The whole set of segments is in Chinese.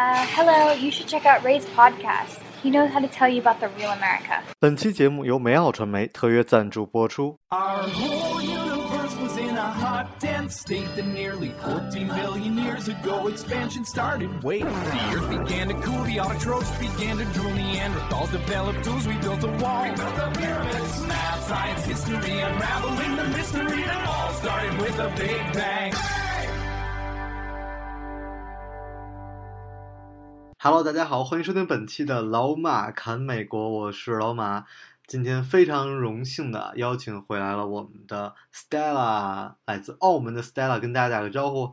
Hello, you should check out Ray's podcast. He knows how to tell you about the real America. 本期节目由美好传媒特约赞助播出。Our whole universe was in a hot, dense state that nearly 14 billion years ago expansion started. Wait, the earth began to cool, the autotrophs began to drool, Neanderthals developed tools, we built a wall. We built the pyramids, math, science, history, unraveling the mystery that all started with a big bang.Hello， 大家好，欢迎收听本期的老马侃美国，我是老马。今天非常荣幸的邀请回来了我们的 Stella， 来自澳门的 Stella， 跟大家打个招呼。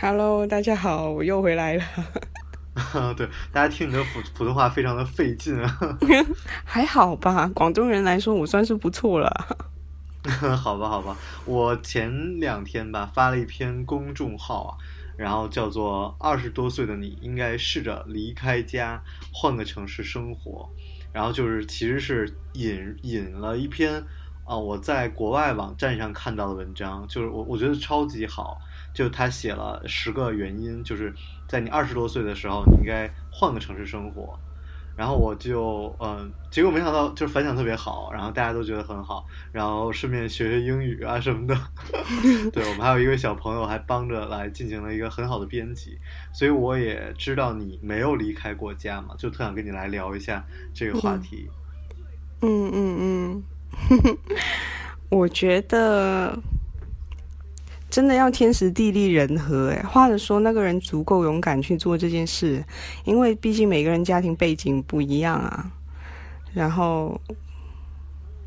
Hello， 大家好，我又回来了。对，大家听你的普通话非常的费劲啊。还好吧，广东人来说我算是不错了。好吧，好吧，我前两天吧发了一篇公众号啊。然后叫做20多岁的你应该试着离开家换个城市生活，然后就是其实是引了一篇我在国外网站上看到的文章，就是我觉得超级好，就是他写了10个原因，就是在你20多岁的时候你应该换个城市生活，然后我就结果没想到就是反响特别好，然后大家都觉得很好，然后顺便学学英语啊什么的。对，我们还有一位小朋友还帮着来进行了一个很好的编辑，所以我也知道你没有离开过家嘛，就特想跟你来聊一下这个话题。我觉得真的要天时地利人和，话的说那个人足够勇敢去做这件事，因为毕竟每个人家庭背景不一样啊。然后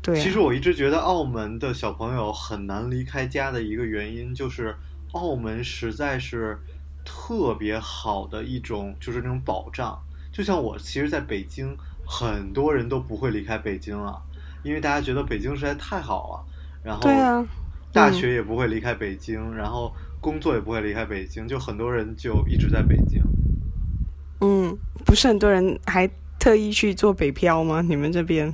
对，其实我一直觉得澳门的小朋友很难离开家的一个原因，就是澳门实在是特别好的一种就是那种保障，就像我其实在北京很多人都不会离开北京了，因为大家觉得北京实在太好了，然后对啊，大学也不会离开北京，然后工作也不会离开北京，就很多人就一直在北京。不是很多人还特意去做北漂吗？你们这边？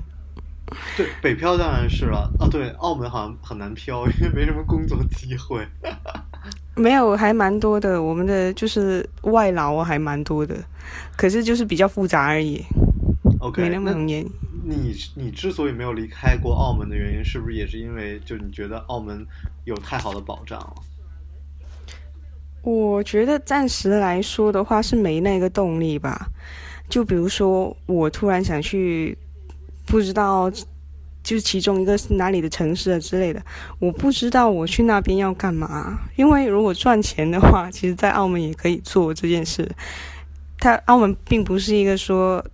对，北漂当然是了啊。对，澳门好像很难漂，因为没什么工作机会。没有，还蛮多的，我们的就是外劳还蛮多的，可是就是比较复杂而已。OK， 没那么容易。你之所以没有离开过澳门的原因，是不是也是因为就你觉得澳门有太好的保障了？我觉得暂时来说的话是没那个动力吧。就比如说我突然想去不知道就是其中一个是哪里的城市之类的，我不知道我去那边要干嘛，因为如果赚钱的话其实在澳门也可以做这件事。澳门并不是一个说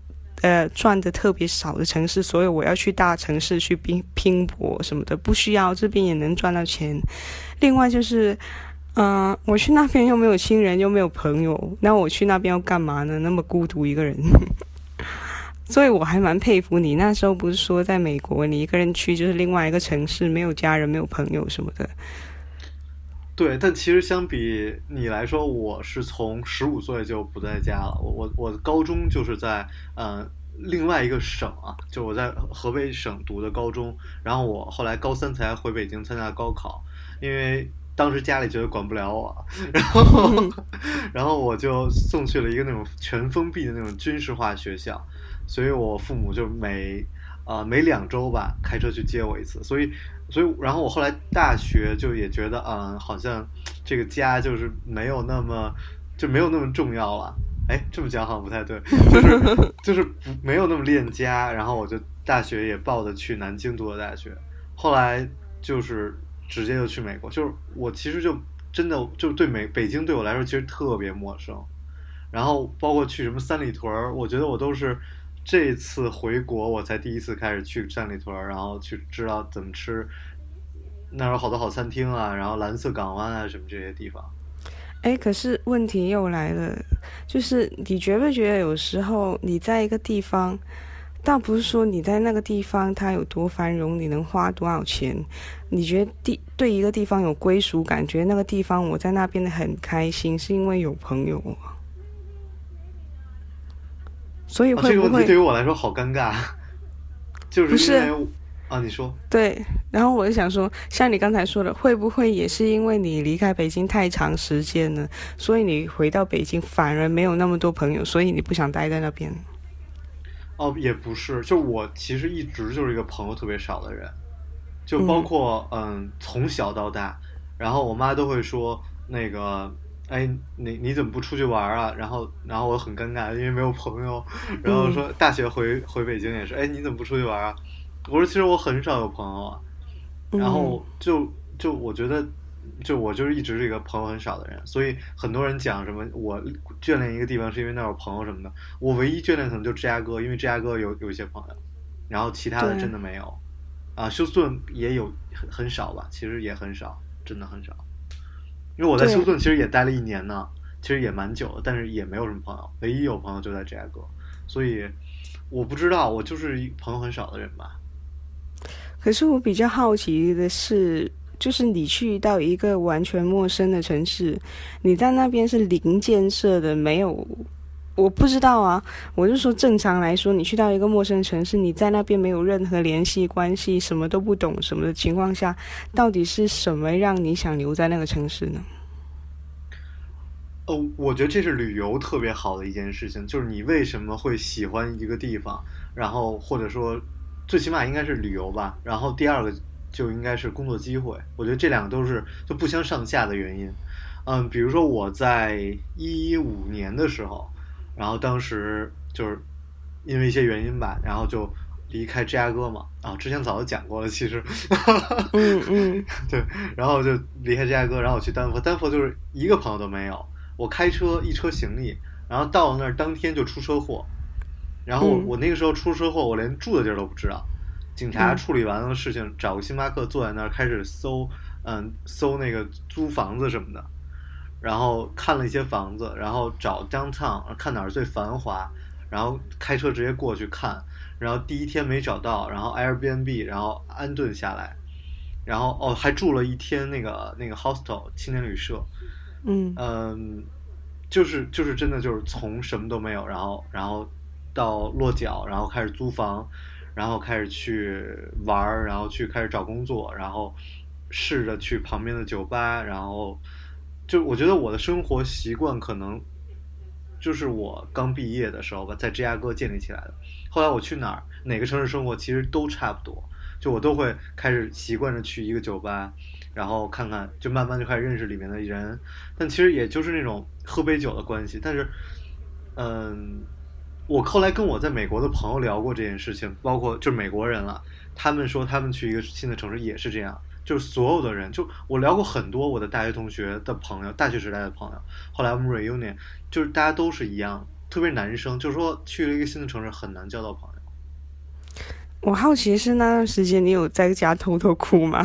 赚的特别少的城市，所以我要去大城市去拼搏什么的，不需要，这边也能赚到钱。另外就是我去那边又没有亲人又没有朋友，那我去那边要干嘛呢？那么孤独一个人。所以我还蛮佩服你，那时候不是说在美国你一个人去就是另外一个城市，没有家人没有朋友什么的。对，但其实相比你来说，我是从15岁就不在家了。我高中就是在另外一个省啊，就我在河北省读的高中，然后我后来高3才回北京参加高考，因为当时家里觉得管不了我，然后我就送去了一个那种全封闭的那种军事化学校，所以我父母就每2周吧开车去接我一次，所以然后我后来大学就也觉得好像这个家就是没有那么重要了。哎，这么讲好像不太对，就是没有那么恋家，然后我就大学也报的去南京读的大学，后来就是直接就去美国，就是我其实就真的就对北京对我来说其实特别陌生，然后包括去什么三里屯，我觉得我都是这次回国我才第一次开始去三里屯，然后去知道怎么吃，那有好多好餐厅啊，然后蓝色港湾啊什么这些地方。哎，可是问题又来了，就是你觉不觉得有时候你在一个地方，倒不是说你在那个地方它有多繁荣，你能花多少钱，你觉得对一个地方有归属感，觉得那个地方我在那边的很开心，是因为有朋友。所以会不会这个问题对于我来说好尴尬，就是因为啊，你说。对，然后我就想说，像你刚才说的，会不会也是因为你离开北京太长时间了，所以你回到北京反而没有那么多朋友，所以你不想待在那边？哦，也不是，就我其实一直就是一个朋友特别少的人，就包括从小到大，然后我妈都会说那个，哎，你怎么不出去玩啊？然后我很尴尬，因为没有朋友。然后说大学回北京也是，哎，你怎么不出去玩啊？我说其实我很少有朋友啊。然后就我觉得，就我就是一直是一个朋友很少的人，所以很多人讲什么我眷恋一个地方是因为那有朋友什么的，我唯一眷恋可能就芝加哥，因为芝加哥有一些朋友，然后其他的真的没有。啊，休斯顿也有很少吧，其实也很少，真的很少。因为我在休斯顿其实也待了一年呢，其实也蛮久的，但是也没有什么朋友，唯一有朋友就在芝加哥，所以我不知道，我就是朋友很少的人吧。可是我比较好奇的是，就是你去到一个完全陌生的城市，你在那边是零建设的，没有，我不知道啊，我就说正常来说，你去到一个陌生的城市，你在那边没有任何联系关系，什么都不懂什么的情况下，到底是什么让你想留在那个城市呢？哦，我觉得这是旅游特别好的一件事情，就是你为什么会喜欢一个地方，然后或者说最起码应该是旅游吧，然后第二个就应该是工作机会，我觉得这两个都是就不相上下的原因。比如说我在2015年的时候，然后当时就是因为一些原因吧，然后就离开芝加哥嘛，啊，之前早就讲过了，其实，对，然后就离开芝加哥，然后我去丹佛，丹佛就是一个朋友都没有，我开车一车行李，然后到了那儿当天就出车祸，然后我那个时候出车祸，我连住的地儿都不知道，警察处理完了事情，找个星巴克坐在那儿开始搜，搜那个租房子什么的。然后看了一些房子，然后找downtown看哪儿最繁华，然后开车直接过去看，然后第一天没找到，然后 Airbnb 然后安顿下来，然后还住了一天那个 hostel 青年旅社，就是真的就是从什么都没有，然后到落脚，然后开始租房，然后开始去玩，然后去开始找工作，然后试着去旁边的酒吧，然后。就我觉得我的生活习惯可能就是我刚毕业的时候吧，在芝加哥建立起来的。后来我去哪个城市生活，其实都差不多。就我都会开始习惯着去一个酒吧，然后看看，就慢慢就开始认识里面的人。但其实也就是那种喝杯酒的关系。但是，我后来跟我在美国的朋友聊过这件事情，包括就是美国人了，他们说他们去一个新的城市也是这样。就是所有的人，就我聊过很多我的大学同学的朋友，大学时代的朋友，后来我们 reunion， 就是大家都是一样，特别男生，就是说去了一个新的城市很难交到朋友。我好奇是那段时间你有在家偷偷哭吗？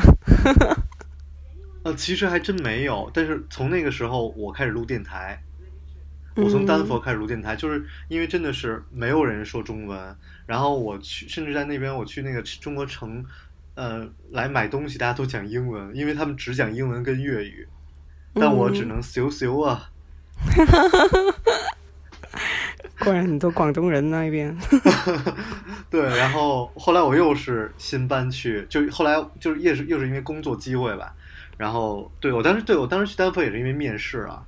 其实还真没有，但是从那个时候我开始录电台，我从丹佛开始录电台，就是因为真的是没有人说中文，然后我去，甚至在那边我去那个中国城。来买东西大家都讲英文，因为他们只讲英文跟粤语，但我只能咻咻啊。果然很多广东人那一边。对，然后后来我又是新搬去，就后来就是又是因为工作机会吧，然后我当时去丹佛也是因为面试啊，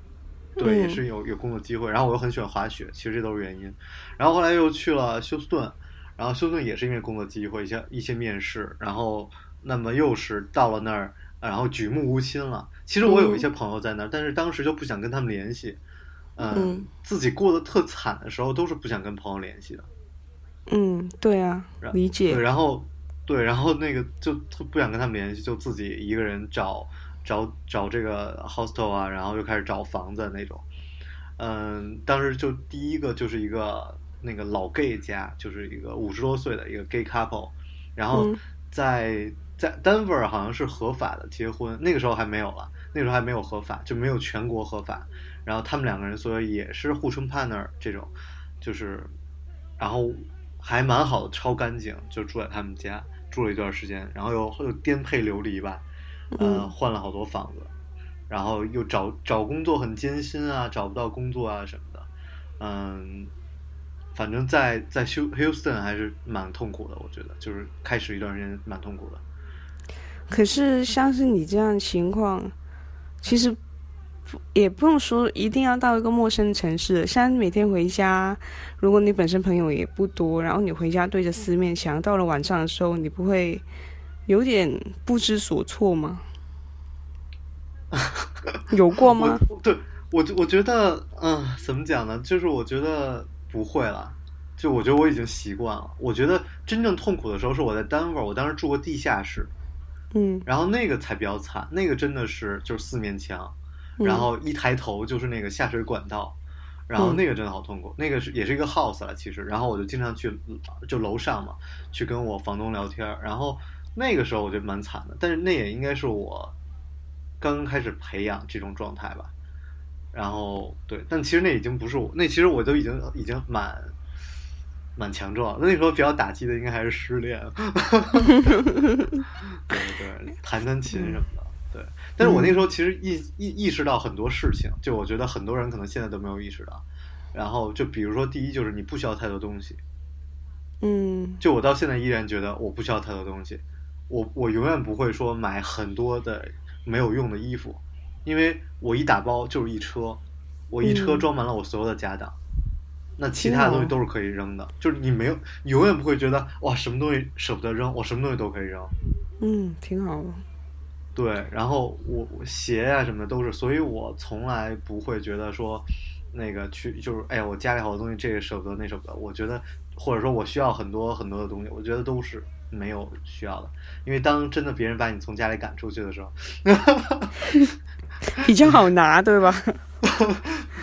对，也是有工作机会，然后我又很喜欢滑雪，其实这都是原因，然后后来又去了休斯顿。然后休斯顿也是因为工作机会，一些面试，然后那么又是到了那儿，然后举目无亲了。其实我有一些朋友在那儿，但是当时就不想跟他们联系。自己过得特惨的时候，都是不想跟朋友联系的。对啊，理解。然后那个就不想跟他们联系，就自己一个人找这个 hostel 啊，然后就开始找房子那种。当时就第一个就是一个。那个老 gay 家，就是一个50多岁的一个 gay couple， 然后在 Denver 好像是合法的结婚，那个时候还没有了，那个时候还没有合法，就没有全国合法。然后他们两个人所以也是互称 partner 这种，就是，然后还蛮好的，超干净，就住在他们家住了一段时间，然后又颠沛流离吧，换了好多房子，然后又找工作很艰辛啊，找不到工作啊什么的，反正在 Houston 还是蛮痛苦的，我觉得就是开始一段时间蛮痛苦的。可是像是你这样的情况，其实也不用说一定要到一个陌生城市，像每天回家，如果你本身朋友也不多，然后你回家对着四面墙，到了晚上的时候，你不会有点不知所措吗？有过吗？对，我觉得，怎么讲呢？就是我觉得不会了，就我觉得我已经习惯了。我觉得真正痛苦的时候是我在Denver，我当时住过地下室，然后那个才比较惨，那个真的是就是四面墙。然后一抬头就是那个下水管道，然后那个真的好痛苦，那个是也是一个 house 了其实。然后我就经常去就楼上嘛，去跟我房东聊天，然后那个时候我觉得蛮惨的，但是那也应该是我刚开始培养这种状态吧。然后对，但其实那已经不是我，那其实我都已经蛮强壮。那时候比较打击的应该还是失恋，对对，弹琴什么的。对，但是我那时候其实意识到很多事情，就我觉得很多人可能现在都没有意识到。然后就比如说，第一就是你不需要太多东西，就我到现在依然觉得我不需要太多东西，我永远不会说买很多的没有用的衣服，因为我一打包就是一车，我一车装满了我所有的家当，那其他的东西都是可以扔的，就是你没有，你永远不会觉得哇什么东西舍不得扔，我什么东西都可以扔，挺好的。对，然后我鞋啊什么的都是，所以我从来不会觉得说那个去就是哎呀我家里好多东西这个舍不得那舍不得，我觉得或者说我需要很多很多的东西，我觉得都是没有需要的，因为当真的别人把你从家里赶出去的时候比较好拿，对吧？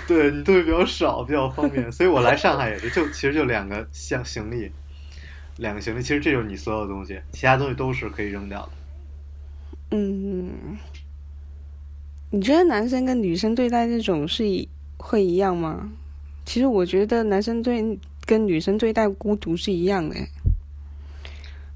对，你东西比较少比较方便，所以我来上海也是就其实就两个行李，其实这就是你所有的东西，其他东西都是可以扔掉的。你觉得男生跟女生对待这种是会一样吗？其实我觉得男生跟女生对待孤独是一样的，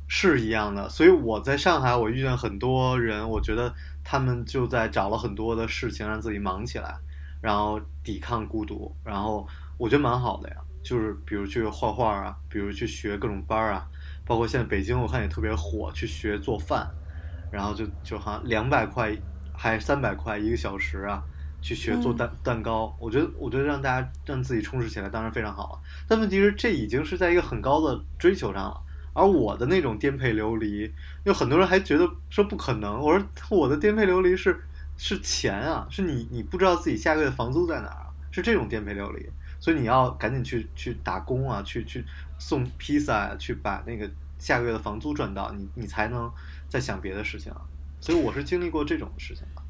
是一样的。所以我在上海，我遇见很多人，我觉得他们就在找了很多的事情让自己忙起来，然后抵抗孤独，然后我觉得蛮好的呀。就是比如去画画啊，比如去学各种班啊，包括现在北京我看也特别火，去学做饭。然后就好像200块还300块1个小时啊，去学做蛋糕，我觉得让自己充实起来当然非常好了，但问题是这已经是在一个很高的追求上了，而我的那种颠沛流离，有很多人还觉得说不可能，我说我的颠沛流离是钱啊，是你不知道自己下个月房租在哪儿，是这种颠沛流离，所以你要赶紧去打工啊，去送披萨啊，去把那个下个月的房租赚到，你才能在想别的事情啊，所以我是经历过这种事情的。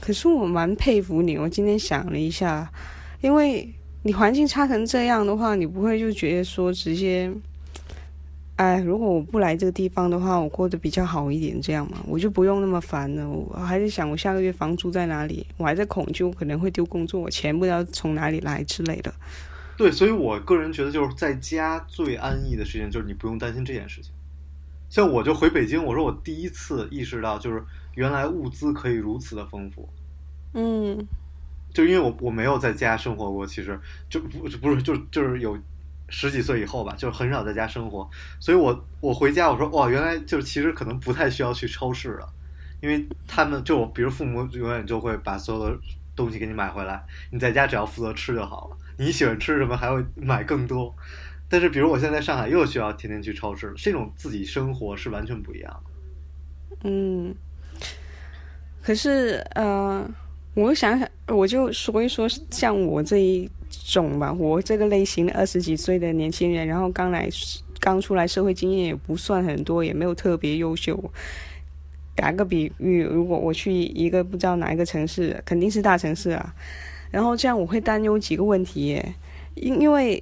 可是我蛮佩服你，我今天想了一下，因为你环境差成这样的话，你不会就觉得说直接，哎，如果我不来这个地方的话，我过得比较好一点，这样嘛，我就不用那么烦了。我还在想我下个月房租在哪里，我还在恐惧我可能会丢工作，我钱不知道从哪里来之类的。对，所以我个人觉得就是在家最安逸的事情就是你不用担心这件事情。像我就回北京，我说我第一次意识到就是原来物资可以如此的丰富，就因为我没有在家生活过，其实就不是就是有十几岁以后吧，就是很少在家生活，所以我回家我说哇，原来就是其实可能不太需要去超市了，因为他们就比如父母永远就会把所有的东西给你买回来，你在家只要负责吃就好了，你喜欢吃什么还会买更多。但是比如我现在在上海又需要天天去超市，这种自己生活是完全不一样的。可是我想想，我就说一说像我这一种吧，我这个类型的20几岁的年轻人，然后刚出来社会，经验也不算很多，也没有特别优秀。打个比喻，如果我去一个不知道哪一个城市，肯定是大城市啊，然后这样我会担忧几个问题耶，因为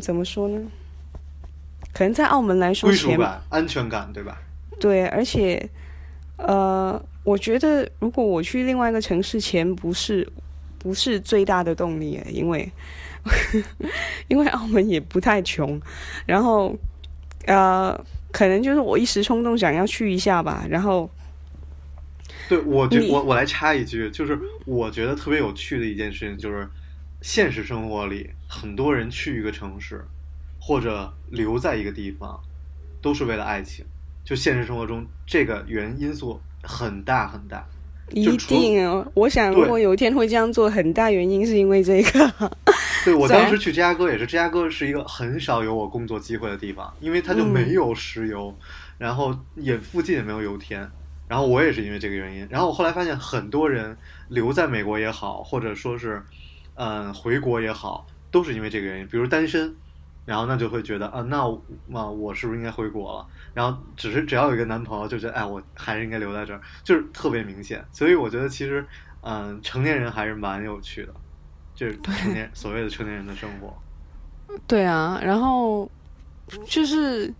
怎么说呢？可能在澳门来说，归属感、安全感，对吧？对，而且，我觉得如果我去另外一个城市，钱不是最大的动力，因为澳门也不太穷，然后，可能就是我一时冲动想要去一下吧，然后。对，我来插一句，就是我觉得特别有趣的一件事情就是。现实生活里很多人去一个城市或者留在一个地方都是为了爱情，就现实生活中这个原因素很大很大，一定哦！我想如果有一天会这样做，很大原因是因为这个。对，我当时去芝加哥也是，芝加哥是一个很少有我工作机会的地方，因为它就没有石油，然后也附近也没有油田，然后我也是因为这个原因。然后我后来发现很多人留在美国也好，或者说是回国也好，都是因为这个原因。比如单身，然后那就会觉得啊，那我是不是应该回国了？然后只要有一个男朋友，就觉得哎，我还是应该留在这儿，就是特别明显。所以我觉得其实，成年人还是蛮有趣的，就是所谓的成年人的生活。对啊，然后就是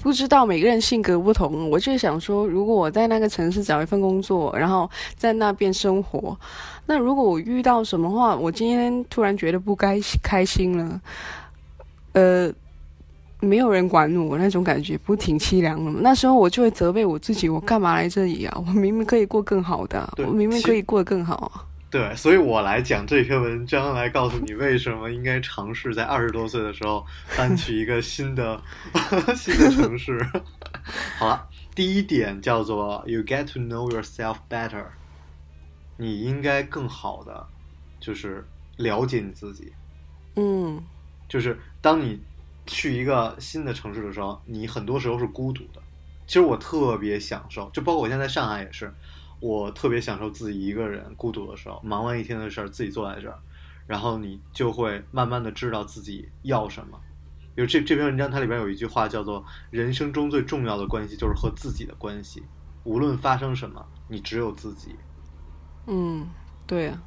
不知道每个人性格不同，我就想说，如果我在那个城市找一份工作，然后在那边生活，那如果我遇到什么话，我今天突然觉得不开心了。没有人管我，那种感觉不挺凄凉的吗？那时候我就会责备我自己，我干嘛来这里啊？我明明可以过更好的，我明明可以过得更好啊。对，所以我来讲这篇文章来告诉你为什么应该尝试在20多岁的时候搬去一个新的城市。好了，第一点叫做 You get to know yourself better， 你应该更好的就是了解你自己。嗯，就是当你去一个新的城市的时候，你很多时候是孤独的。其实我特别享受，就包括我现在在上海也是，我特别享受自己一个人孤独的时候，忙完一天的事儿自己坐在这儿，然后你就会慢慢的知道自己要什么。比如这篇文章它里边有一句话叫做人生中最重要的关系就是和自己的关系，无论发生什么你只有自己。嗯，对啊，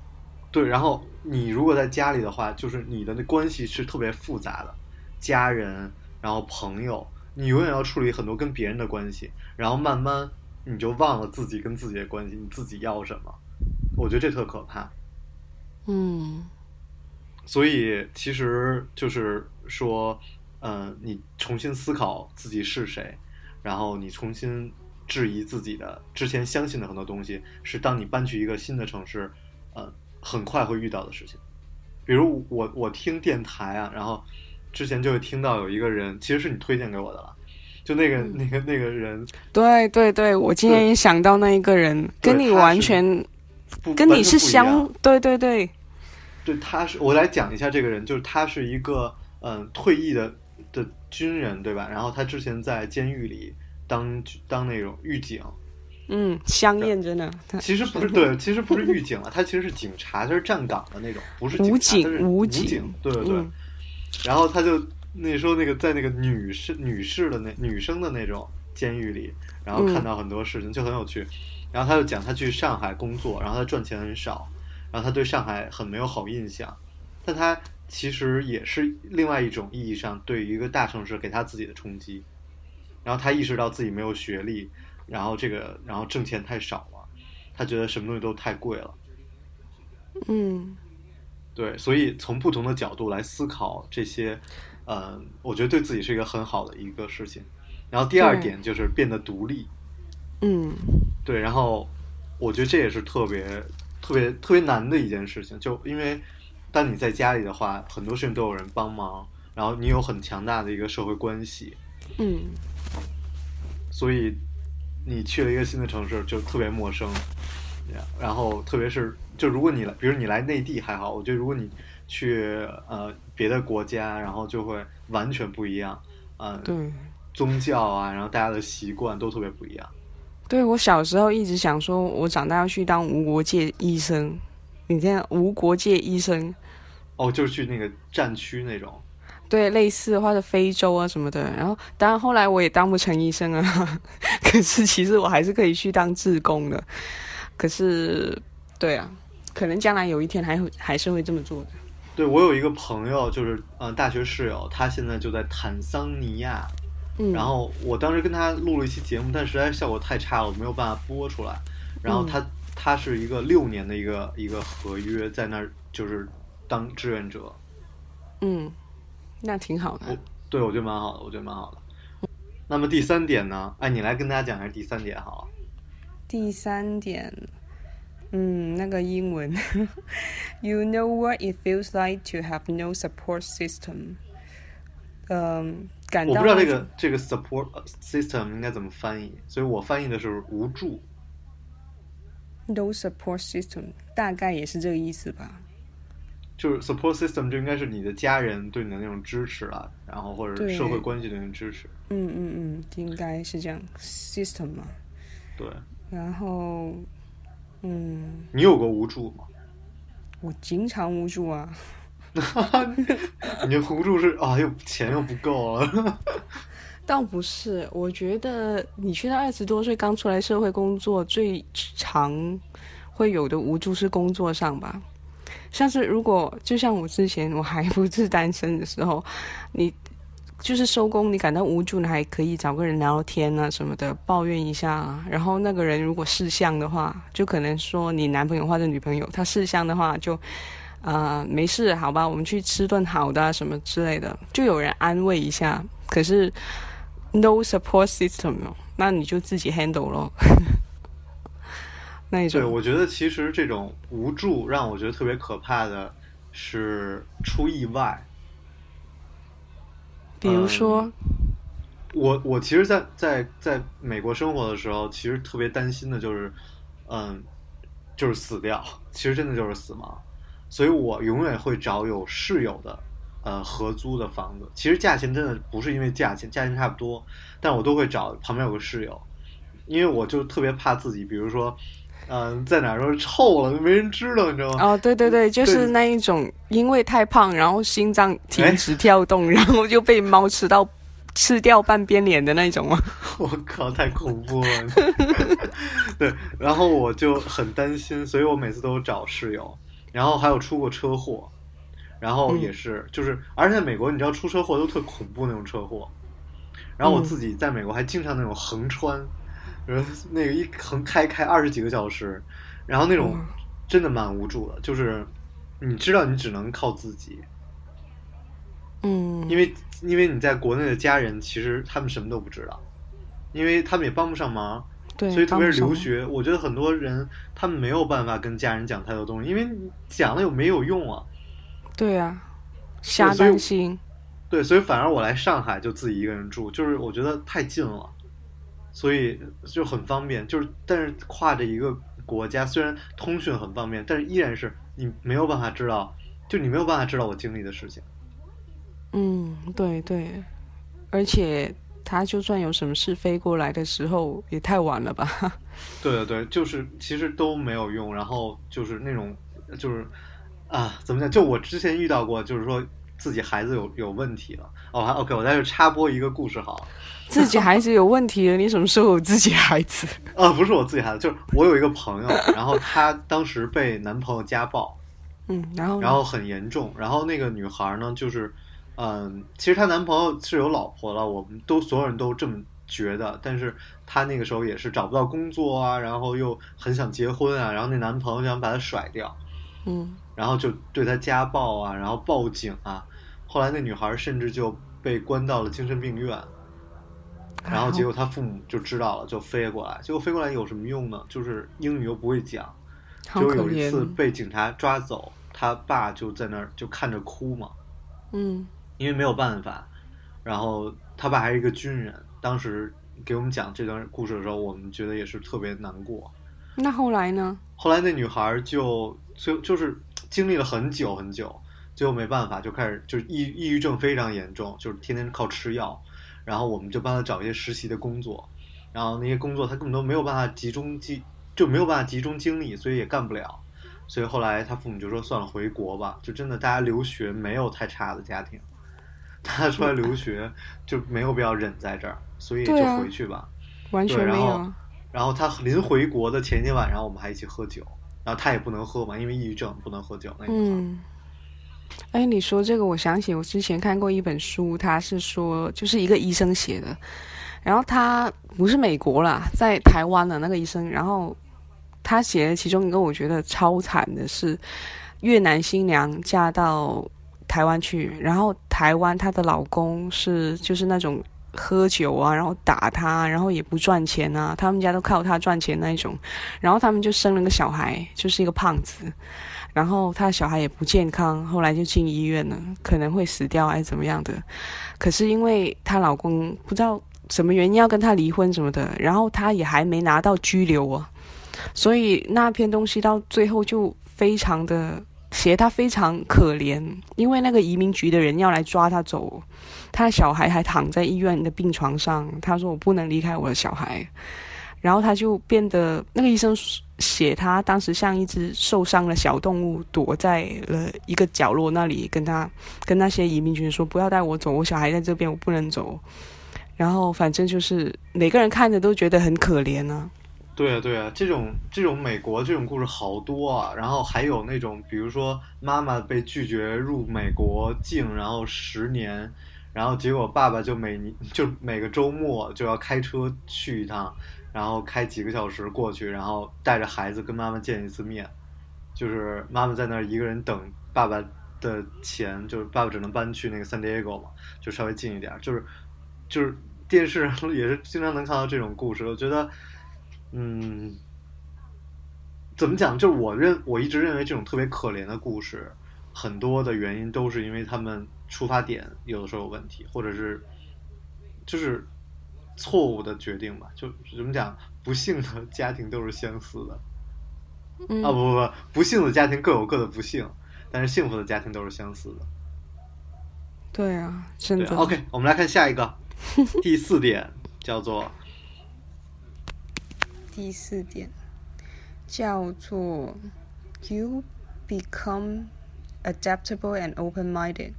对。然后你如果在家里的话，就是你的那关系是特别复杂的，家人然后朋友，你永远要处理很多跟别人的关系，然后慢慢你就忘了自己跟自己的关系，你自己要什么。我觉得这特可怕。嗯，所以其实就是说你重新思考自己是谁，然后你重新质疑自己的之前相信的很多东西，是当你搬去一个新的城市很快会遇到的事情。比如我听电台啊，然后之前就会听到有一个人，其实是你推荐给我的了，就那个人。对对对，我今天也想到那一个人，跟你完全跟你是相，对对对对，他是。我来讲一下这个人，就是他是一个退役的军人，对吧？然后他之前在监狱里当那种狱警。嗯，香艳着呢。其实不是，对，其实不是狱警了，他其实是警察，他是站岗的那种，不是警察，他是武警。对对对。然后他就那时候那个在那个女生的那种监狱里，然后看到很多事情就很有趣。然后他就讲他去上海工作，然后他赚钱很少，然后他对上海很没有好印象，但他其实也是另外一种意义上对于一个大城市给他自己的冲击。然后他意识到自己没有学历。然后挣钱太少了，他觉得什么东西都太贵了。嗯，对，所以从不同的角度来思考这些，我觉得对自己是一个很好的一个事情。然后第二点就是变得独立。嗯，对。然后我觉得这也是特别特别特别难的一件事情，就因为当你在家里的话，很多事情都有人帮忙，然后你有很强大的一个社会关系。嗯，所以你去了一个新的城市就特别陌生，然后特别是就如果你来，比如你来内地还好，我觉得如果你去别的国家，然后就会完全不一样。对，宗教啊，然后大家的习惯都特别不一样。对，我小时候一直想说我长大要去当无国界医生。你这样无国界医生哦，就是去那个战区那种。对，类似或者非洲啊什么的。然后当然后来我也当不成医生啊，可是其实我还是可以去当志工的。可是对啊，可能将来有一天还是会这么做的。对，我有一个朋友就是大学室友，他现在就在坦桑尼亚。然后我当时跟他录了一期节目，但实在效果太差了，我没有办法播出来。然后他是一个6年的一个合约，在那儿就是当志愿者。嗯，那挺好的。对，我觉得蛮好的，我觉得蛮好的。那么第三点呢？哎，你来跟大家讲一下第三点好了。第三点，那个英文You know what it feels like to have no support system。 感到我不知道这个 support system 应该怎么翻译，所以我翻译的是无助。 No support system 大概也是这个意思吧，就是 support system 就应该是你的家人对你的那种支持啊，然后或者社会关系的那种支持。应该是这样 system 嘛。对，然后你有过无助吗？我经常无助啊。你的无助是又钱又不够了？倒不是，我觉得你去到20多岁刚出来社会工作，最常会有的无助是工作上吧。像是如果就像我之前我还不是单身的时候，你就是收工你感到无助，你还可以找个人聊天啊什么的，抱怨一下啊，然后那个人如果识相的话，就可能说你男朋友或者女朋友，他识相的话就没事好吧，我们去吃顿好的啊什么之类的，就有人安慰一下。可是 no support system 那你就自己 handle 咯。那一种对，我觉得其实这种无助让我觉得特别可怕的是出意外。比如说，我其实在美国生活的时候，其实特别担心的就是就是死掉，其实真的就是死亡。所以我永远会找有室友的合租的房子，其实价钱真的不是因为价钱差不多，但我都会找旁边有个室友，因为我就特别怕自己比如说在哪说臭了没人知道，你知道吗？对对对，就是那一种因为太胖然后心脏停止跳动，然后就被猫吃掉半边脸的那种吗？我靠，太恐怖了。对，然后我就很担心，所以我每次都找室友。然后还有出过车祸，然后也是就是而且在美国你知道出车祸都特恐怖那种车祸，然后我自己在美国还经常那种横穿，那个一横开20几个小时，然后那种真的蛮无助的，就是你知道你只能靠自己。因为你在国内的家人其实他们什么都不知道，因为他们也帮不上忙。对，所以特别是留学，我觉得很多人他们没有办法跟家人讲太多东西，因为讲了又没有用啊。对啊，瞎担心。对，所以反而我来上海就自己一个人住，就是我觉得太近了，所以就很方便，就是但是跨着一个国家，虽然通讯很方便，但是依然是你没有办法知道，就你没有办法知道我经历的事情。对对，而且他就算有什么事飞过来的时候也太晚了吧。对对对，就是其实都没有用，然后就是那种就是怎么讲，就我之前遇到过，就是说自己孩子有问题了。OK， 我在这插播一个故事好了。自己孩子有问题了？你什么时候有自己孩子？不是我自己孩子，就是我有一个朋友，然后她当时被男朋友家暴，然后很严重，然后那个女孩呢，就是其实她男朋友是有老婆了，我们都所有人都这么觉得，但是她那个时候也是找不到工作啊，然后又很想结婚啊，然后那男朋友就想把她甩掉，然后就对她家暴啊，然后报警啊。后来那女孩甚至就被关到了精神病院，然后结果她父母就知道了，就飞过来。结果飞过来有什么用呢？就是英语又不会讲。就有一次被警察抓走，她爸就在那儿就看着哭嘛。因为没有办法。然后她爸还是一个军人，当时给我们讲这段故事的时候，我们觉得也是特别难过。那后来呢？后来那女孩就是经历了很久很久。最后没办法，就开始就是抑郁症非常严重，就是天天靠吃药。然后我们就帮他找一些实习的工作，然后那些工作他根本都没有办法集中精力，所以也干不了。所以后来他父母就说算了，回国吧。就真的大家留学没有太差的家庭，他出来留学就没有必要忍在这儿，所以就回去吧。完全没有。然后他临回国的前一天晚上我们还一起喝酒，然后他也不能喝嘛，因为抑郁症不能喝酒那一块。哎，你说这个我想起我之前看过一本书，他是说就是一个医生写的，然后他不是美国啦，在台湾的那个医生，然后他写的其中一个我觉得超惨的是越南新娘嫁到台湾去，然后台湾她的老公是就是那种喝酒啊，然后打他，然后也不赚钱啊，他们家都靠他赚钱那一种。然后他们就生了个小孩，就是一个胖子，然后他小孩也不健康，后来就进医院了，可能会死掉还是怎么样的。可是因为她老公不知道什么原因要跟她离婚什么的，然后她也还没拿到居留啊，所以那篇东西到最后就非常的写他非常可怜，因为那个移民局的人要来抓他走，他小孩还躺在医院的病床上，他说我不能离开我的小孩，然后他就变得，那个医生写他当时像一只受伤的小动物，躲在了一个角落那里，跟那些移民局说不要带我走，我小孩在这边，我不能走。然后反正就是每个人看着都觉得很可怜啊。对啊对啊，这种美国这种故事好多啊，然后还有那种比如说妈妈被拒绝入美国境，然后10年，然后结果爸爸就每个周末就要开车去一趟，然后开几个小时过去，然后带着孩子跟妈妈见一次面，就是妈妈在那儿一个人等爸爸的钱，就是爸爸只能搬去那个 San Diego 嘛，就稍微近一点，就是电视上也是经常能看到这种故事，我觉得。嗯，怎么讲，就是我一直认为这种特别可怜的故事，很多的原因都是因为他们出发点有的时候有问题，或者是就是错误的决定吧，就怎么讲，不幸的家庭都是相似的、啊不幸的家庭各有各的不幸，但是幸福的家庭都是相似的。对啊，真的。对啊， OK， 我们来看下一个第4点叫做You become adaptable and open-minded。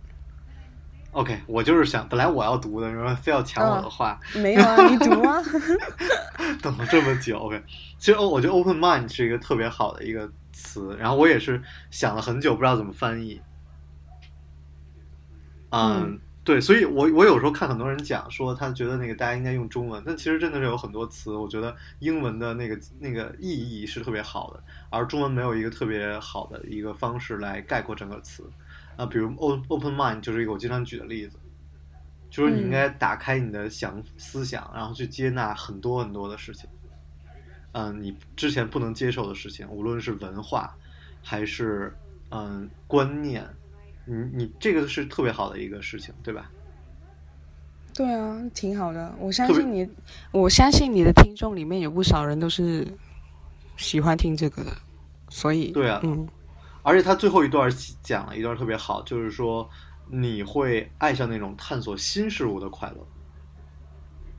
OK， 我就是想，本来我要读的，你说非要抢我的话、没有啊，你读啊等了这么久。 OK， 其实我觉得 open mind 是一个特别好的一个词，然后我也是想了很久不知道怎么翻译。 对，所以我有时候看很多人讲说他觉得那个大家应该用中文，但其实真的是有很多词我觉得英文的那个意义是特别好的，而中文没有一个特别好的一个方式来概括整个词啊。比如 open mind 就是一个我经常举的例子，就是你应该打开你的思想，然后去接纳很多很多的事情，你之前不能接受的事情，无论是文化还是观念，你这个是特别好的一个事情，对吧？对啊，挺好的。我相信你的听众里面有不少人都是喜欢听这个的，所以对啊，而且他最后一段讲了一段特别好，就是说你会爱上那种探索新事物的快乐，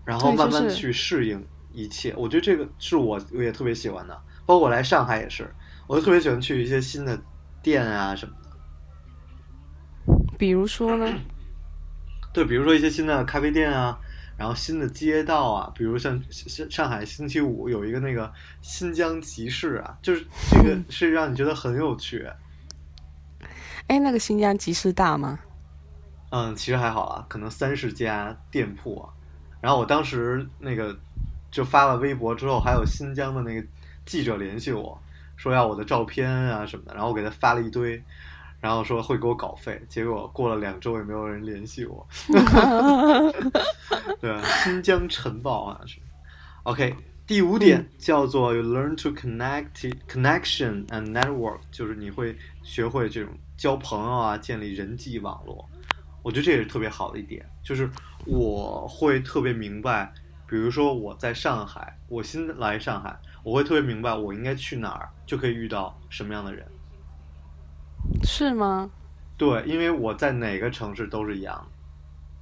然后慢慢去适应一切。就是、我觉得这个是我也特别喜欢的，包括我来上海也是，我就特别喜欢去一些新的店啊什么。比如说呢？对，比如说一些新的咖啡店啊，然后新的街道啊，比如像上海星期五有一个那个新疆集市啊，就是这个是让你觉得很有趣。哎，那个新疆集市大吗？其实还好啊，可能30家店铺啊。然后我当时那个就发了微博之后，还有新疆的那个记者联系我说要我的照片啊什么的，然后我给他发了一堆。然后说会给我稿费，结果过了2周也没有人联系我。对，新疆晨报啊。OK， 第5点叫做 You learn to connection and network， 就是你会学会这种交朋友啊，建立人际网络。我觉得这也是特别好的一点，就是我会特别明白，比如说我在上海，我新来上海，我会特别明白我应该去哪儿，就可以遇到什么样的人。是吗？对，因为我在哪个城市都是一样，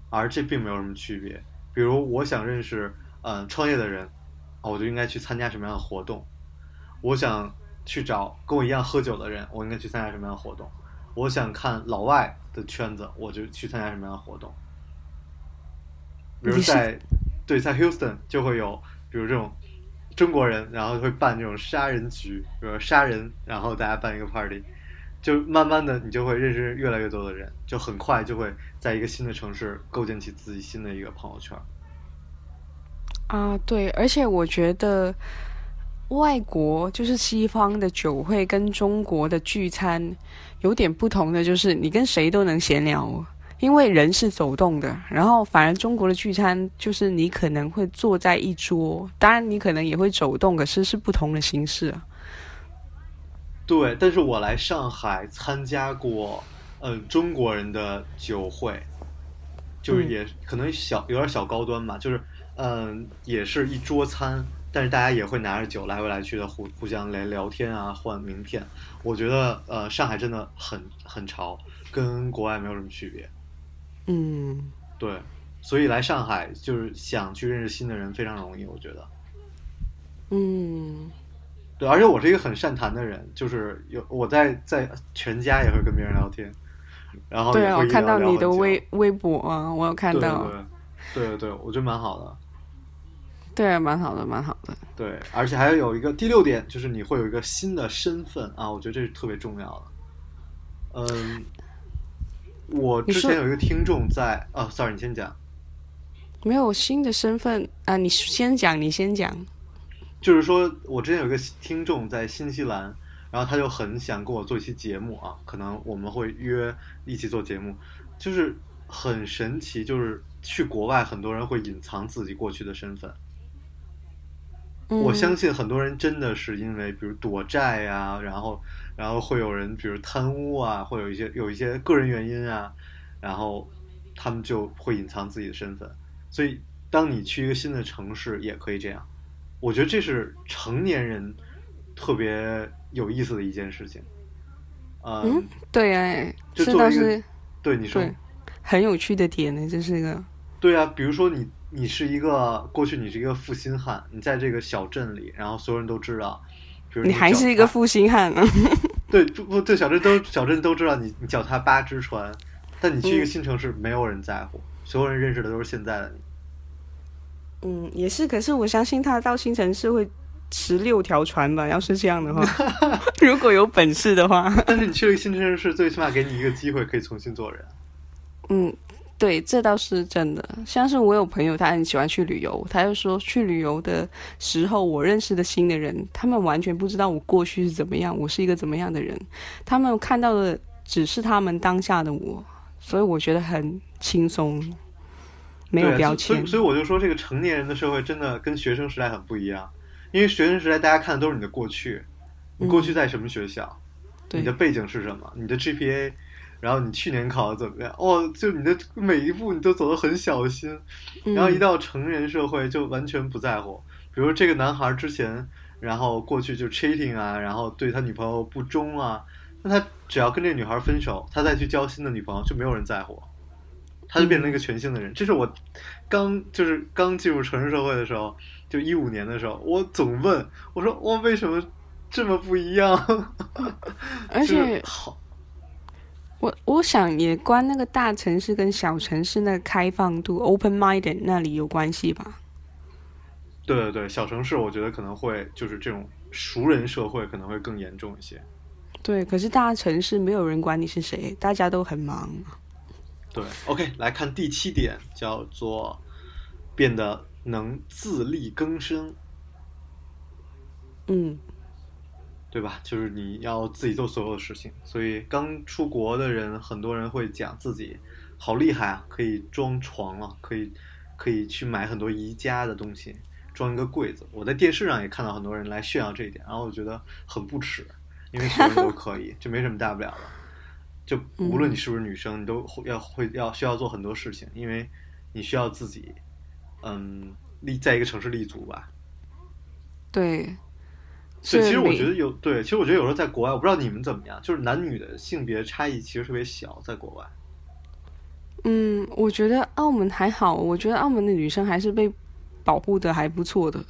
而这并没有什么区别。比如我想认识创业的人，我就应该去参加什么样的活动。我想去找跟我一样喝酒的人，我应该去参加什么样的活动。我想看老外的圈子，我就去参加什么样的活动。比如在 Houston 就会有，比如这种中国人，然后会办这种杀人局，比如杀人，然后大家办一个 party。就慢慢的你就会认识越来越多的人，就很快就会在一个新的城市构建起自己新的一个朋友圈啊。对，而且我觉得外国就是西方的酒会跟中国的聚餐有点不同的，就是你跟谁都能闲聊，因为人是走动的，然后反而中国的聚餐就是你可能会坐在一桌，当然你可能也会走动，可是是不同的形式啊。对，但是我来上海参加过中国人的酒会，就是也可能有点小高端嘛，就是也是一桌餐，但是大家也会拿着酒来回来去的互相来聊天啊，换名片。我觉得上海真的很潮，跟国外没有什么区别。嗯，对，所以来上海就是想去认识新的人非常容易，我觉得。嗯，对，而且我是一个很善谈的人，就是我在全家也会跟别人聊天，然后也会聊聊很久。对啊，我看到你的微博啊，我有看到。对，我觉得蛮好的。对，蛮好的。对，而且还有一个第六点，就是你会有一个新的身份啊，我觉得这是特别重要的。我之前有一个听众在sorry， 你先讲。没有新的身份啊，你先讲。就是说我之前有一个听众在新西兰，然后他就很想跟我做一期节目啊，可能我们会约一起做节目。就是很神奇，就是去国外很多人会隐藏自己过去的身份。我相信很多人真的是因为比如躲债啊，然后会有人比如贪污啊，会有一些个人原因啊，然后他们就会隐藏自己的身份。所以当你去一个新的城市也可以这样，我觉得这是成年人特别有意思的一件事情。对啊，就作为一个，对，你说很有趣的点呢，这是一个。对啊，比如说你是一个过去你是一个负心汉，你在这个小镇里，然后所有人都知道，比如 你还是一个负心汉呢。对，不对，小镇都知道你脚踏八只船，但你去一个新城市，没有人在乎，所有人认识的都是现在的你。也是，可是我相信他到新城市会16条船吧，要是这样的话，如果有本事的话。但是你去了一个新城市，最起码给你一个机会可以重新做人。对，这倒是真的。像是我有朋友，他很喜欢去旅游，他就说去旅游的时候，我认识的新的人，他们完全不知道我过去是怎么样，我是一个怎么样的人，他们看到的只是他们当下的我，所以我觉得很轻松，没有标签。所以我就说，这个成年人的社会真的跟学生时代很不一样，因为学生时代大家看的都是你的过去，你过去在什么学校，你的背景是什么，你的 GPA。然后你去年考的怎么样？就你的每一步你都走得很小心，然后一到成人社会就完全不在乎。比如这个男孩之前，然后过去就 cheating 啊，然后对他女朋友不忠啊，那他只要跟这个女孩分手，他再去交新的女朋友就没有人在乎，他就变成一个全新的人。这是我刚进入成人社会的时候，就2015年的时候，我总问我说我为什么这么不一样？而且好。我想也关那个大城市跟小城市那个开放度 open-minded 那里有关系吧。对，小城市我觉得可能会就是这种熟人社会可能会更严重一些。对，可是大城市没有人管你是谁，大家都很忙。对 ，OK， 来看第7点，叫做变得能自力更生。对吧，就是你要自己做所有的事情，所以刚出国的人很多人会讲自己好厉害啊，可以装床啊，可以去买很多宜家的东西，装一个柜子。我在电视上也看到很多人来炫耀这一点，然后我觉得很不耻，因为所有人都可以，就没什么大不了的。就无论你是不是女生，你都需要做很多事情，因为你需要自己在一个城市立足吧。对。对，其实我觉得有时候在国外，我不知道你们怎么样，就是男女的性别差异其实特别小，在国外。我觉得澳门还好，我觉得澳门的女生还是被保护的还不错的。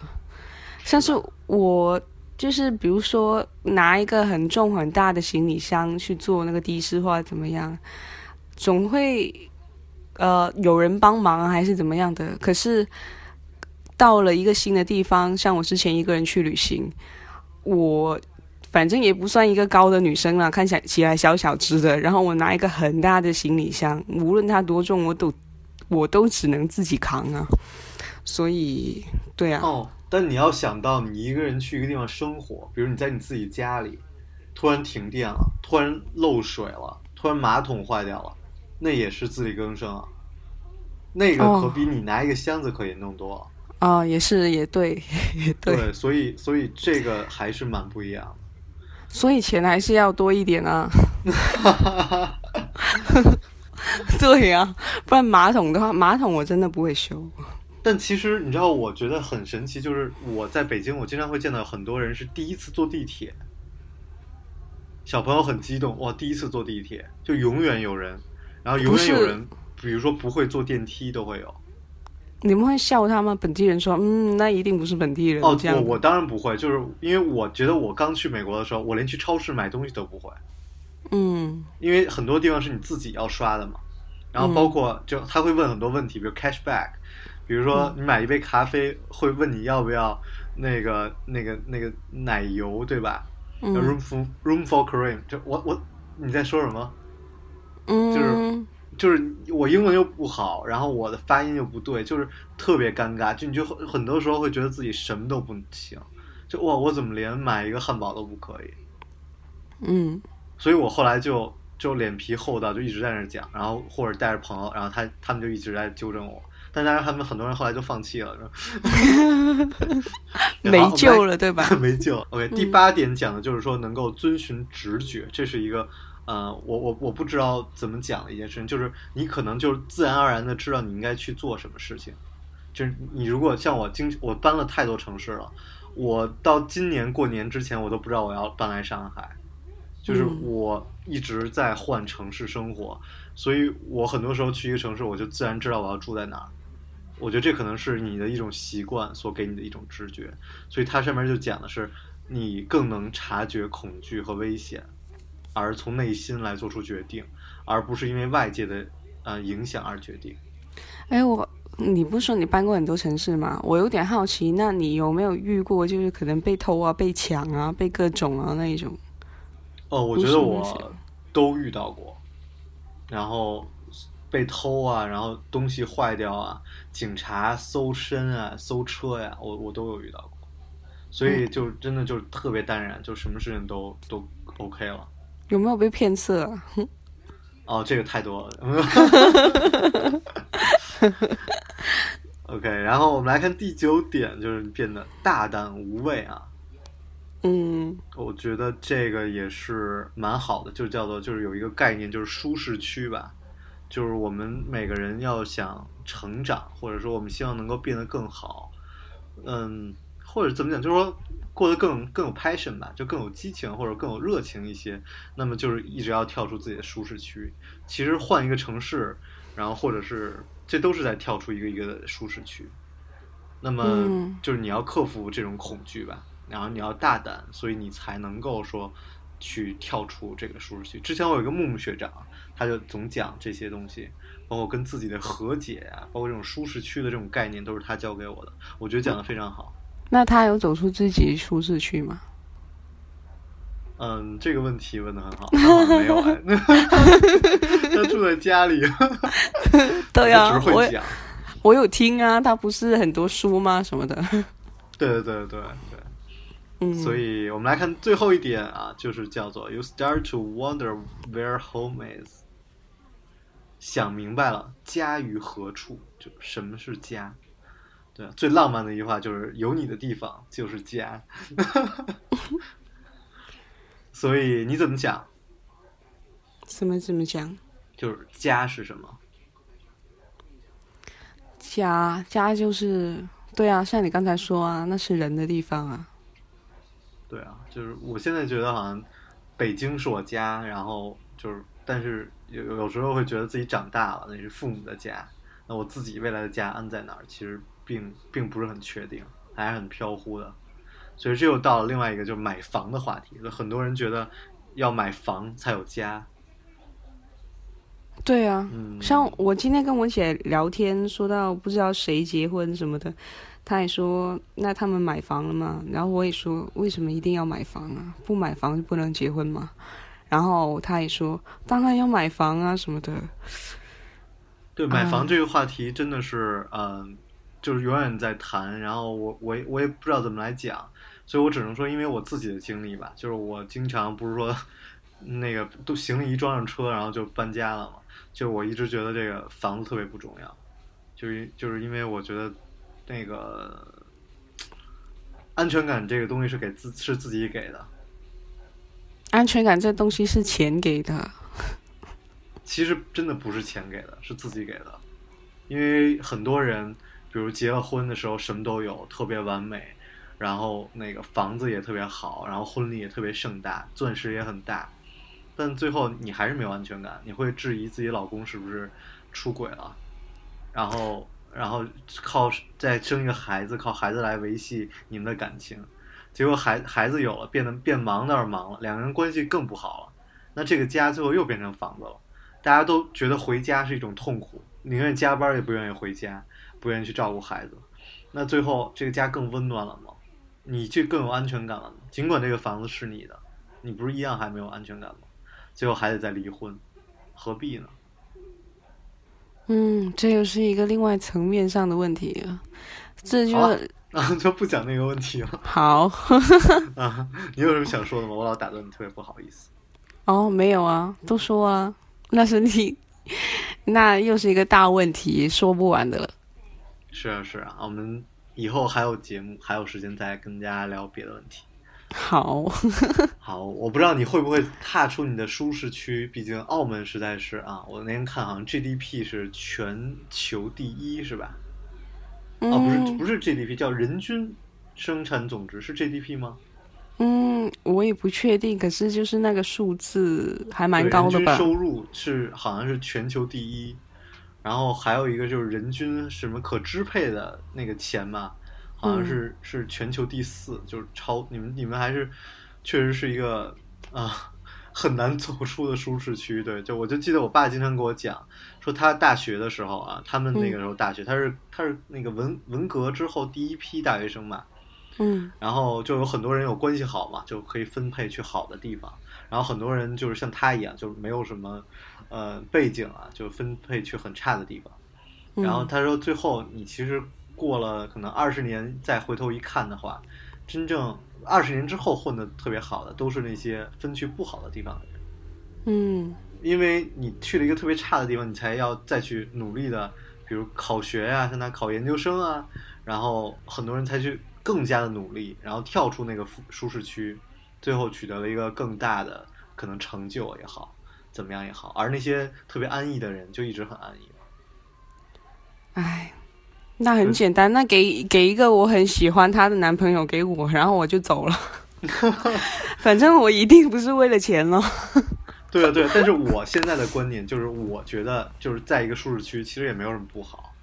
像是我就是比如说拿一个很重很大的行李箱去做那个的士或怎么样，总会有人帮忙还是怎么样的。可是到了一个新的地方，像我之前一个人去旅行。我反正也不算一个高的女生啦，看起来小小只的，然后我拿一个很大的行李箱，无论它多重我都只能自己扛啊。所以对啊。但你要想到你一个人去一个地方生活，比如你在你自己家里突然停电了，突然漏水了，突然马桶坏掉了，那也是自力更生，那个可比你拿一个箱子可以弄多啊、哦哦，也是也对也 对，所以这个还是蛮不一样的，所以钱还是要多一点啊。对呀、啊，不然马桶的话，马桶我真的不会修。但其实你知道，我觉得很神奇，就是我在北京，我经常会见到很多人是第一次坐地铁。小朋友很激动，哇，第一次坐地铁，就永远有人，然后永远有人，比如说不会坐电梯都会有。你们会笑他吗？本地人说，那一定不是本地人。哦，这样我当然不会，就是因为我觉得我刚去美国的时候，我连去超市买东西都不会。嗯，因为很多地方是你自己要刷的嘛，然后包括就他会问很多问题，比如 cashback， 比如说你买一杯咖啡会问你要不要那个奶油，对吧？嗯 ，room for cream， 就我你在说什么？嗯，就是我英文又不好，然后我的发音又不对，就是特别尴尬，就你就很多时候会觉得自己什么都不行，就哇，我怎么连买一个汉堡都不可以？嗯。所以我后来就脸皮厚到就一直在那讲，然后或者带着朋友，然后他们就一直在纠正我，但当然他们很多人后来就放弃了，没救了，对吧？没救。OK， 第八点讲的就是说能够遵循直觉，这是一个我不知道怎么讲的一件事情，就是你可能就是自然而然的知道你应该去做什么事情，就是你如果像我搬了太多城市了，我到今年过年之前我都不知道我要搬来上海。就是我一直在换城市生活，所以我很多时候去一个城市，我就自然知道我要住在哪儿。我觉得这可能是你的一种习惯所给你的一种直觉，所以它上面就讲的是你更能察觉恐惧和危险，而从内心来做出决定，而不是因为外界的影响而决定。哎，你不是说你搬过很多城市吗？我有点好奇，那你有没有遇过就是可能被偷啊、被抢啊、被各种啊那一种？哦，我觉得我都遇到过，然后被偷啊，然后东西坏掉啊，警察搜身啊，搜车呀、啊，我都有遇到过，所以就真的就特别淡然，就什么事情都 OK 了。有没有被骗色、啊？哦，这个太多了。OK， 然后我们来看第九点，就是变得大胆无畏啊。嗯，我觉得这个也是蛮好的，就叫做就是有一个概念就是舒适区吧，就是我们每个人要想成长，或者说我们希望能够变得更好，或者怎么讲，就是说过得更有 passion 吧，就更有激情或者更有热情一些，那么就是一直要跳出自己的舒适区。其实换一个城市，然后或者是这都是在跳出一个一个的舒适区，那么就是你要克服这种恐惧吧。然后你要大胆，所以你才能够说去跳出这个舒适区。之前我有一个木木学长，他就总讲这些东西，包括跟自己的和解啊，包括这种舒适区的这种概念，都是他教给我的，我觉得讲得非常好。那他有走出自己舒适区吗？这个问题问得很好，没有哎，他住在家里。对呀、啊，只会讲我有听啊，他不是很多书吗？什么的。对。所以我们来看最后一点啊，就是叫做 You start to wonder where home is， 想明白了家于何处，就什么是家。对，最浪漫的一句话就是有你的地方就是家。所以你怎么讲？怎么讲？就是家是什么？家就是对啊，像你刚才说啊，那是人的地方啊。对啊，就是我现在觉得好像北京是我家，然后就是，但是有时候会觉得自己长大了，那是父母的家，那我自己未来的家安在哪儿，其实并不是很确定，还是很飘忽的。所以这又到了另外一个就是买房的话题，很多人觉得要买房才有家。对啊，像我今天跟我姐聊天，说到不知道谁结婚什么的。他也说那他们买房了吗？然后我也说为什么一定要买房啊？不买房就不能结婚吗？然后他也说当然要买房啊什么的。对，买房这个话题真的是就是永远在谈，然后我也不知道怎么来讲，所以我只能说因为我自己的经历吧，就是我经常不是说那个都行李一装上车，然后就搬家了嘛。就我一直觉得这个房子特别不重要，就是因为我觉得那个安全感这个东西是自己给的。安全感这东西是钱给的。其实真的不是钱给的，是自己给的。因为很多人比如结了婚的时候什么都有，特别完美，然后那个房子也特别好，然后婚礼也特别盛大，钻石也很大，但最后你还是没有安全感，你会质疑自己老公是不是出轨了，然后靠再生一个孩子，靠孩子来维系你们的感情，结果孩子有了，变忙倒是忙了，两个人关系更不好了，那这个家最后又变成房子了。大家都觉得回家是一种痛苦，宁愿加班也不愿意回家，不愿意去照顾孩子，那最后这个家更温暖了吗？你就更有安全感了吗？尽管这个房子是你的，你不是一样还没有安全感吗？最后还得再离婚，何必呢？这又是一个另外层面上的问题了。这就就不讲那个问题了。好啊，你有什么想说的吗？我老打断你，特别不好意思。哦，没有啊，都说啊，那是你，那又是一个大问题，说不完的了。是啊是啊，我们以后还有节目，还有时间再跟大家聊别的问题。好好，我不知道你会不会踏出你的舒适区，毕竟澳门实在是啊，我那天看好像 GDP 是全球第一是吧？哦，不是 GDP， 叫人均生产总值，是 GDP 吗？我也不确定，可是就是那个数字还蛮高的吧。人均收入是好像是全球第一，然后还有一个就是人均什么可支配的那个钱嘛，好像是全球第四，就是超你们还是确实是一个很难走出的舒适区。对，就我就记得我爸经常跟我讲说，他大学的时候啊，他们那个时候大学他是那个文革之后第一批大学生嘛，然后就有很多人有关系好嘛，就可以分配去好的地方，然后很多人就是像他一样，就是没有什么背景啊，就分配去很差的地方。然后他说最后你其实过了可能20年再回头一看的话，真正20年之后混得特别好的都是那些分去不好的地方的人。因为你去了一个特别差的地方，你才要再去努力的，比如考学啊，像他考研究生啊，然后很多人才去更加的努力，然后跳出那个舒适区，最后取得了一个更大的可能成就也好，怎么样也好，而那些特别安逸的人就一直很安逸。哎，那很简单，那给一个我很喜欢他的男朋友给我，然后我就走了。反正我一定不是为了钱了。对啊对啊，但是我现在的观点就是，我觉得就是在一个舒适区其实也没有什么不好，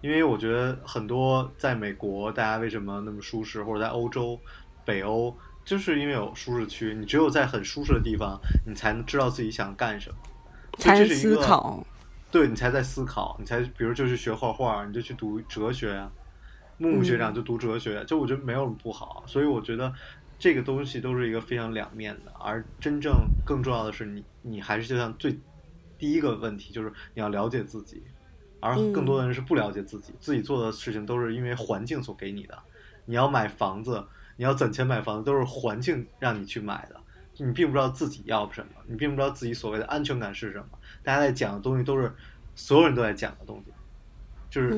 因为我觉得很多在美国大家为什么那么舒适，或者在欧洲、北欧，就是因为有舒适区，你只有在很舒适的地方，你才能知道自己想干什么，才能思考。对，你才在思考，你才比如就去学画画，你就去读哲学啊，木学长就读哲学，就我觉得没有什么不好。所以我觉得这个东西都是一个非常两面的，而真正更重要的是你还是就像最第一个问题，就是你要了解自己，而更多的人是不了解自己，自己做的事情都是因为环境所给你的。你要买房子，你要攒钱买房子，都是环境让你去买的，你并不知道自己要什么，你并不知道自己所谓的安全感是什么。大家在讲的东西都是所有人都在讲的东西，就是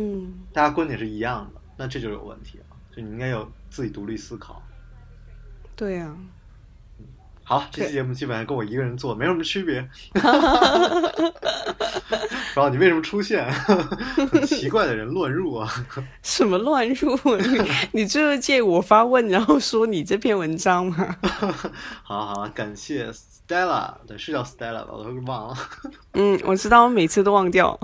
大家观点是一样的，那这就有问题了。就你应该有自己独立思考。对啊，好，这期节目基本上跟我一个人做没什么区别。不知道你为什么出现，很奇怪的人乱入啊！什么乱入？你就是借我发问，然后说你这篇文章吗？好好，感谢 Stella， 对，是叫 Stella 吧？我都忘了。我知道，我每次都忘掉。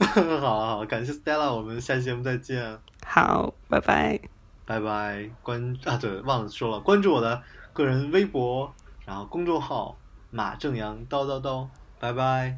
好，感谢 Stella， 我们下期节目再见。好，拜拜。拜拜，对，忘了说了，关注我的个人微博，然后公众号马正阳叨叨叨，拜拜。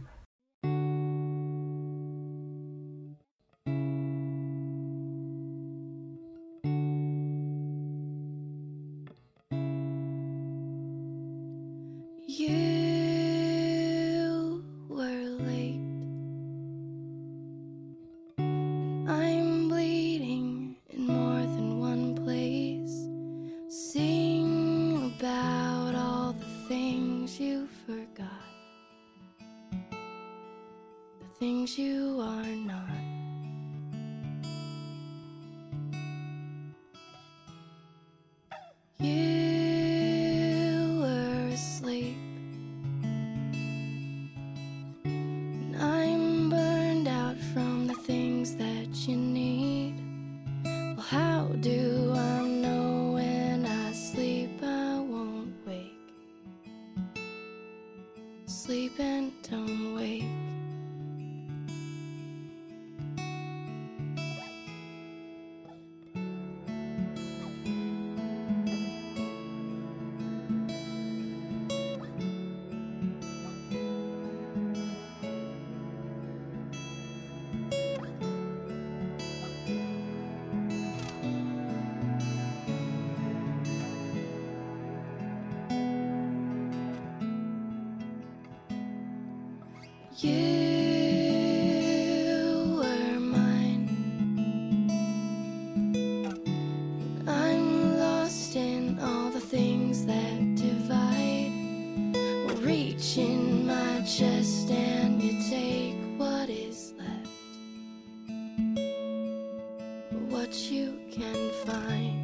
About all the things you forgot. things you are not. You were asleep, and I'm burned out from the things that you need. Well, how do I know when I sleep I won't wake? Sleep and don't wake. You were mine, and I'm lost in all the things that divide. Well, reach in my chest and you take what is left, what you can find.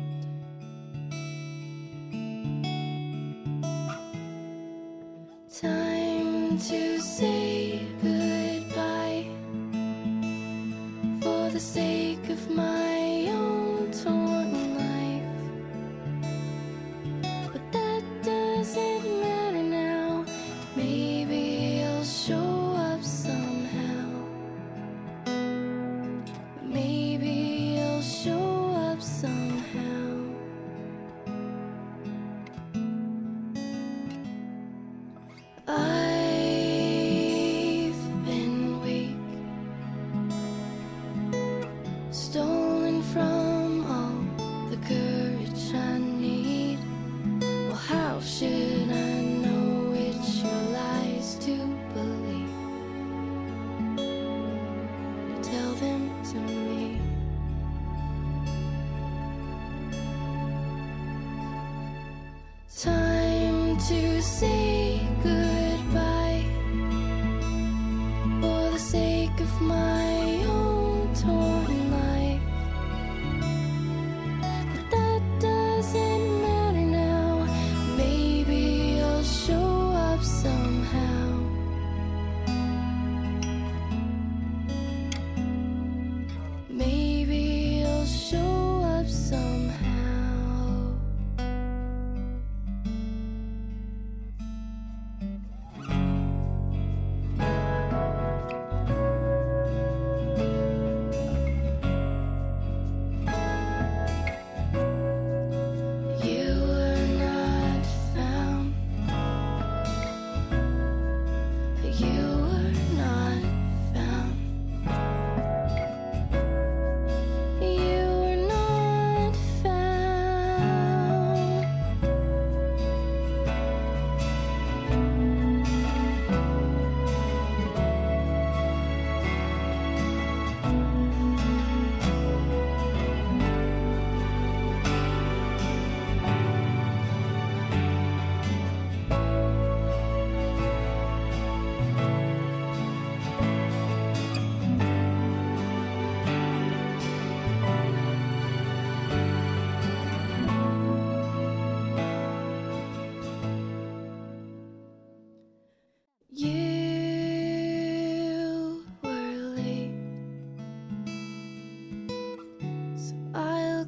Time to say goodbye for the sake of my own torn life. But that doesn't matter now. Maybe I'll show up somehow. Maybe I'll show up somehow. Stolen from all the courage I need. Well, how should I know it's your lies to believe? Tell them to me. Time to say goodbye for the sake of my own torn.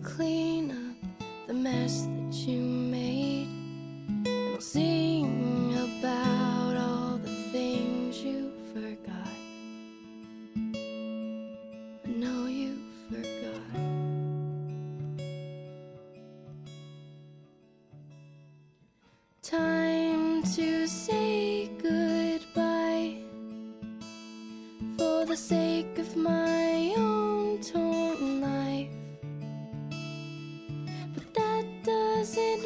Clean up the mess that you made, and I'll sing about all the things you forgot. I know you forgot. Time to say goodbye for the sake of my own torn life. It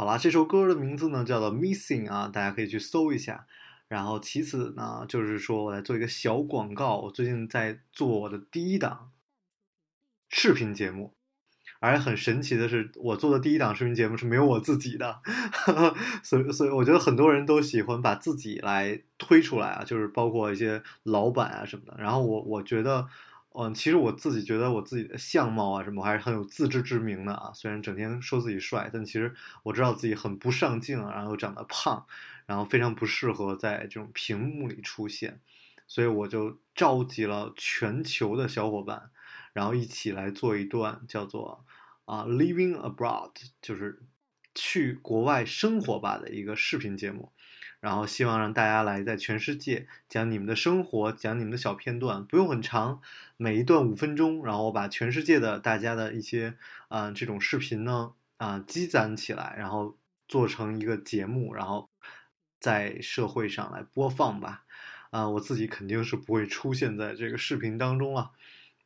好啦，这首歌的名字呢叫做 Missing 啊，大家可以去搜一下。然后其次呢，就是说我来做一个小广告，我最近在做我的第一档视频节目，而很神奇的是，我做的第一档视频节目是没有我自己的，所以我觉得很多人都喜欢把自己来推出来啊，就是包括一些老板啊什么的。然后我觉得，其实我自己觉得我自己的相貌啊什么，我还是很有自知之明的啊。虽然整天说自己帅，但其实我知道自己很不上镜啊，然后又长得胖，然后非常不适合在这种屏幕里出现，所以我就召集了全球的小伙伴，然后一起来做一段叫做Living Abroad， 就是去国外生活吧的一个视频节目，然后希望让大家来在全世界讲你们的生活，讲你们的小片段，不用很长，每一段5分钟，然后我把全世界的大家的一些这种视频呢积攒起来，然后做成一个节目，然后在社会上来播放吧。我自己肯定是不会出现在这个视频当中了，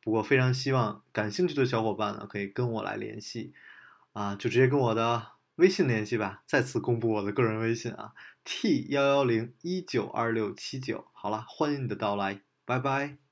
不过非常希望感兴趣的小伙伴呢可以跟我来联系就直接跟我的微信联系吧。再次公布我的个人微信啊 T110192679。好了，欢迎你的到来，拜拜。